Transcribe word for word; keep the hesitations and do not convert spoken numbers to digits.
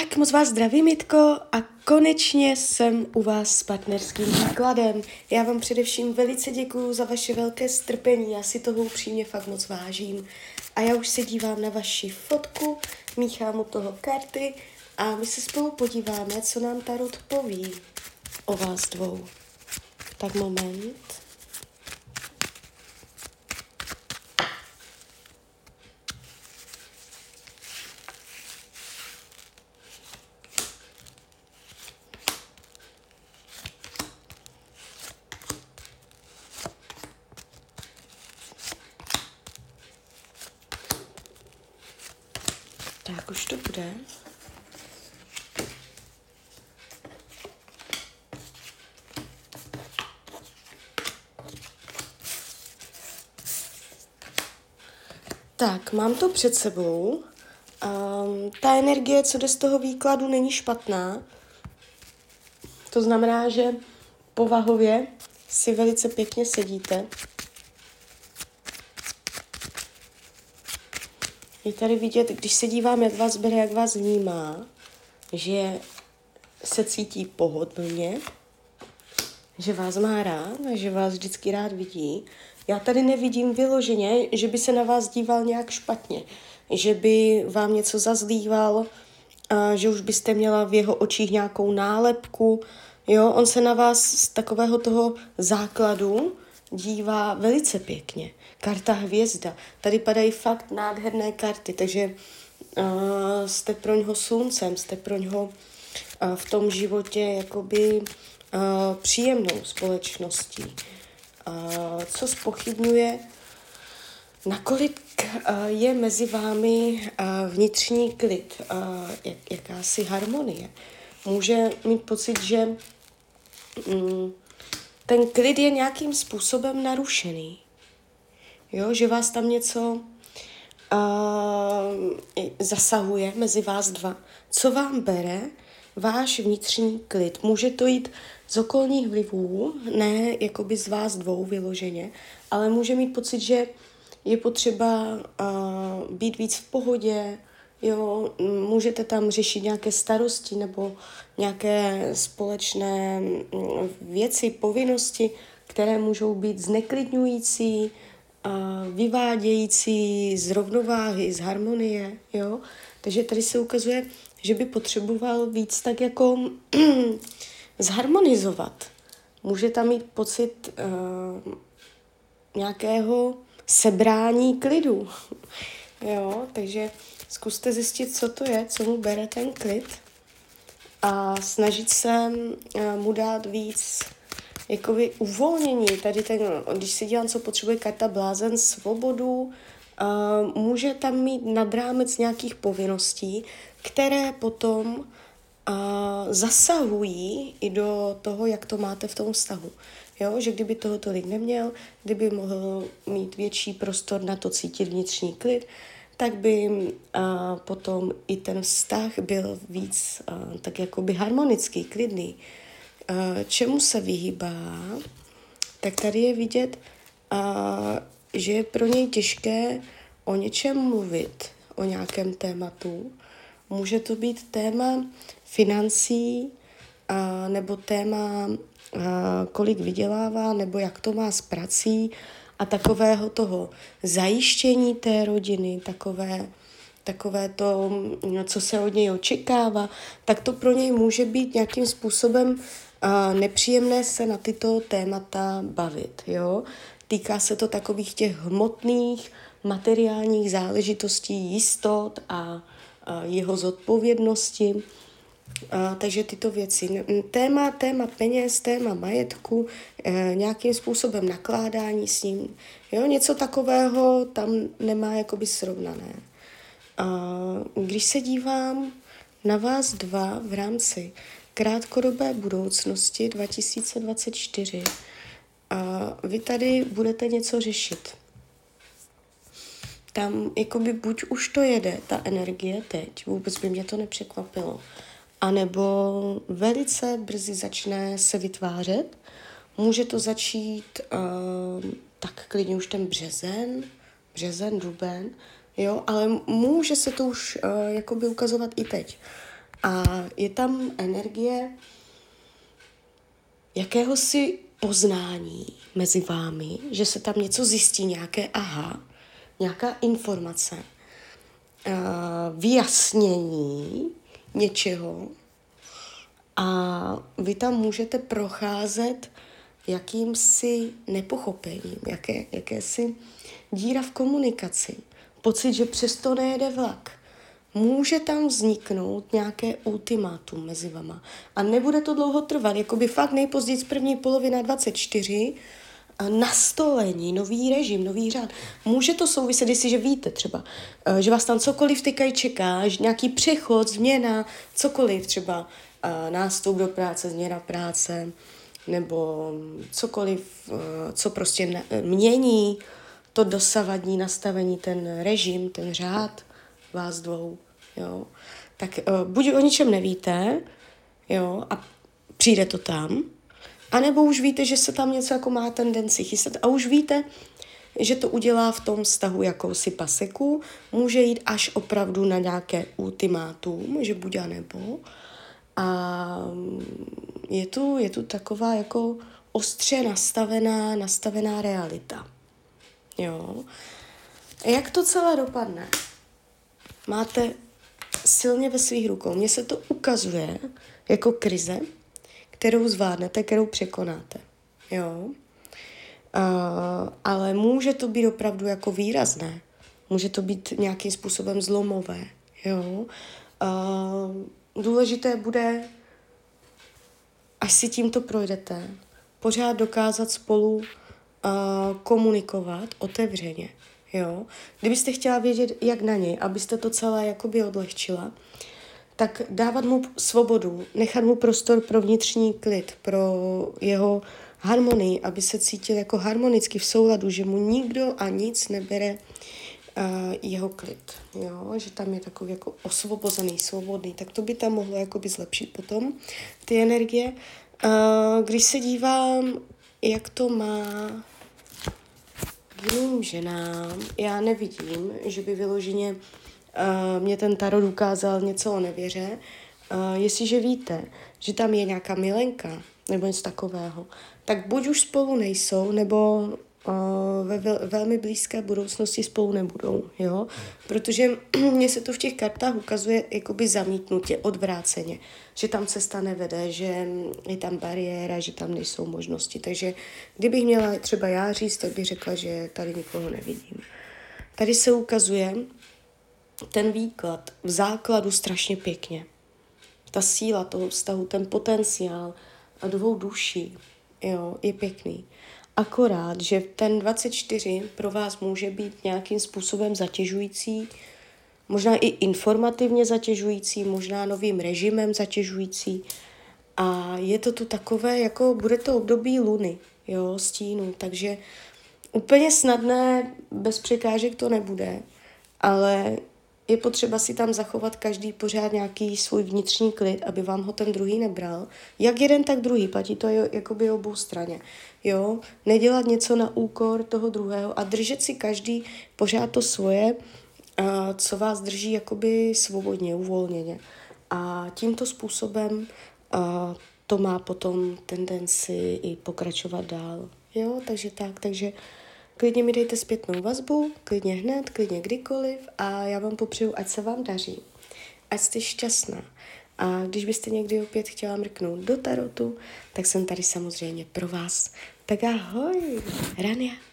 Tak moc vás zdravím, Jitko, a konečně jsem u vás s partnerským výkladem. Já vám především velice děkuju za vaše velké strpení, já si toho upřímně fakt moc vážím. A já už se dívám na vaši fotku, míchám u toho karty a my se spolu podíváme, co nám tarot poví o vás dvou. Tak moment. Tak už to bude. Tak, mám to před sebou. Um, ta energie, co jde z toho výkladu, není špatná. To znamená, že povahově si velice pěkně sedíte. Je tady vidět, když se dívám, jak vás bere, jak vás vnímá, že se cítí pohodlně, že vás má rád, že vás vždycky rád vidí. Já tady nevidím vyloženě, že by se na vás díval nějak špatně, že by vám něco zazlíval, že už byste měla v jeho očích nějakou nálepku. Jo, on se na vás z takového toho základu dívá velice pěkně. Karta hvězda. Tady padají fakt nádherné karty, takže uh, jste pro něho sluncem, jste pro něho uh, v tom životě jakoby uh, příjemnou společností. Uh, co zpochybňuje, nakolik uh, je mezi vámi uh, vnitřní klid, uh, jak, jakási harmonie. Může mít pocit, že um, ten klid je nějakým způsobem narušený. Jo, že vás tam něco uh, zasahuje mezi vás dva. Co vám bere váš vnitřní klid? Může to jít z okolních vlivů, ne jakoby z vás dvou vyloženě, ale může mít pocit, že je potřeba uh, být víc v pohodě, jo, můžete tam řešit nějaké starosti nebo nějaké společné věci, povinnosti, které můžou být zneklidňující, vyvádějící z rovnováhy, z harmonie, jo. Takže tady se ukazuje, že by potřeboval víc tak jako zharmonizovat. Může tam mít pocit uh, nějakého sebrání klidu. Jo, takže zkuste zjistit, co to je, co mu bere ten klid a snažit se uh, mu dát víc jakoby uvolnění. Tady ten, když si dělám, co potřebuje karta blázen, svobodu, uh, může tam mít nad rámec nějakých povinností, které potom uh, zasahují i do toho, jak to máte v tom vztahu. Jo? Že kdyby toho tolik neměl, kdyby mohl mít větší prostor na to cítit vnitřní klid, tak by uh, potom i ten vztah byl víc uh, tak jakoby harmonický, klidný. Čemu se vyhýbá, tak tady je vidět, a, že je pro něj těžké o něčem mluvit, o nějakém tématu. Může to být téma financí, a, nebo téma, a, kolik vydělává, nebo jak to má s prací a takového toho zajištění té rodiny, takové, takové to, co se od něj očekává, tak to pro něj může být nějakým způsobem a nepříjemné se na tyto témata bavit, jo. Týká se to takových těch hmotných, materiálních záležitostí, jistot a, a jeho zodpovědnosti. A, takže tyto věci. Téma, téma peněz, téma majetku, e, nějakým způsobem nakládání s ním, jo. Něco takového tam nemá jakoby srovnané. A, když se dívám na vás dva v rámci krátkodobé budoucnosti dva tisíce dvacet čtyři a vy tady budete něco řešit. Tam jakoby buď už to jede, ta energie teď, vůbec by mě to nepřekvapilo, anebo velice brzy začne se vytvářet. Může to začít uh, tak klidně už ten březen, březen, duben, jo, ale může se to už uh, jakoby ukazovat i teď. A je tam energie jakéhosi poznání mezi vámi, že se tam něco zjistí, nějaké aha, nějaká informace, vyjasnění něčeho a vy tam můžete procházet jakýmsi nepochopením, jaké, jakési díra v komunikaci, pocit, že přesto nejede vlak. Může tam vzniknout nějaké ultimátum mezi vama. A nebude to dlouho trvat, jakoby fakt nejpozději z první polovina dvacet čtyři nastolení, nový režim, nový řád. Může to souviset, jestliže víte třeba, že vás tam cokoliv tykají čeká, že nějaký přechod, změna, cokoliv třeba nástup do práce, změna práce, nebo cokoliv, co prostě mění to dosavadní nastavení, ten režim, ten řád vás dvou, jo. Tak buď o ničem nevíte, jo, a přijde to tam, anebo už víte, že se tam něco jako má tendenci chystat a už víte, že to udělá v tom vztahu jakousi paseku, může jít až opravdu na nějaké ultimátum, že buď a nebo. A je tu, je tu taková jako ostře nastavená, nastavená realita. Jo. Jak to celé dopadne? Máte silně ve svých rukou. Mně se to ukazuje jako krize, kterou zvládnete, kterou překonáte. Jo. Uh, ale může to být opravdu jako výrazné. Může to být nějakým způsobem zlomové. Jo. Uh, důležité bude, až si tímto projdete, pořád dokázat spolu uh, komunikovat otevřeně. Jo? Kdybyste chtěla vědět, jak na něj, abyste to celé jakoby odlehčila, tak dávat mu svobodu, nechat mu prostor pro vnitřní klid, pro jeho harmonii, aby se cítil jako harmonicky v souladu, že mu nikdo a nic nebere uh, jeho klid. Jo? Že tam je takový jako osvobozený, svobodný, tak to by tam mohlo jakoby zlepšit potom ty energie. Uh, když se dívám, jak to má jiným ženám, já nevidím, že by vyloženě uh, mě ten tarot ukázal něco o nevěře. Uh, jestliže víte, že tam je nějaká milenka nebo něco takového, tak buď už spolu nejsou, nebo uh, ve vel- velmi blízké budoucnosti spolu nebudou. Jo? Protože mně se to v těch kartách ukazuje jakoby zamítnutě, odvráceně. Že tam cesta nevede, že je tam bariéra, že tam nejsou možnosti. Takže kdybych měla třeba já říct, tak bych řekla, že tady nikoho nevidím. Tady se ukazuje ten výklad v základu strašně pěkně. Ta síla toho vztahu, ten potenciál dvou duší, jo, je pěkný. Akorát, že ten dvacet čtyři pro vás může být nějakým způsobem zatěžující, možná i informativně zatěžující, možná novým režimem zatěžující. A je to tu takové, jako bude to období luny, jo, stínu, takže úplně snadné, bez překážek to nebude, ale je potřeba si tam zachovat každý pořád nějaký svůj vnitřní klid, aby vám ho ten druhý nebral. Jak jeden, tak druhý, platí to jakoby obou straně. Jo? Nedělat něco na úkor toho druhého a držet si každý pořád to svoje, co vás drží jakoby svobodně, uvolněně. A tímto způsobem to má potom tendenci i pokračovat dál. Jo? Takže tak, takže klidně mi dejte zpětnou vazbu, klidně hned, klidně kdykoliv a já vám popřeju, ať se vám daří, ať jste šťastná. A když byste někdy opět chtěla mrknout do tarotu, tak jsem tady samozřejmě pro vás. Tak ahoj, Rania.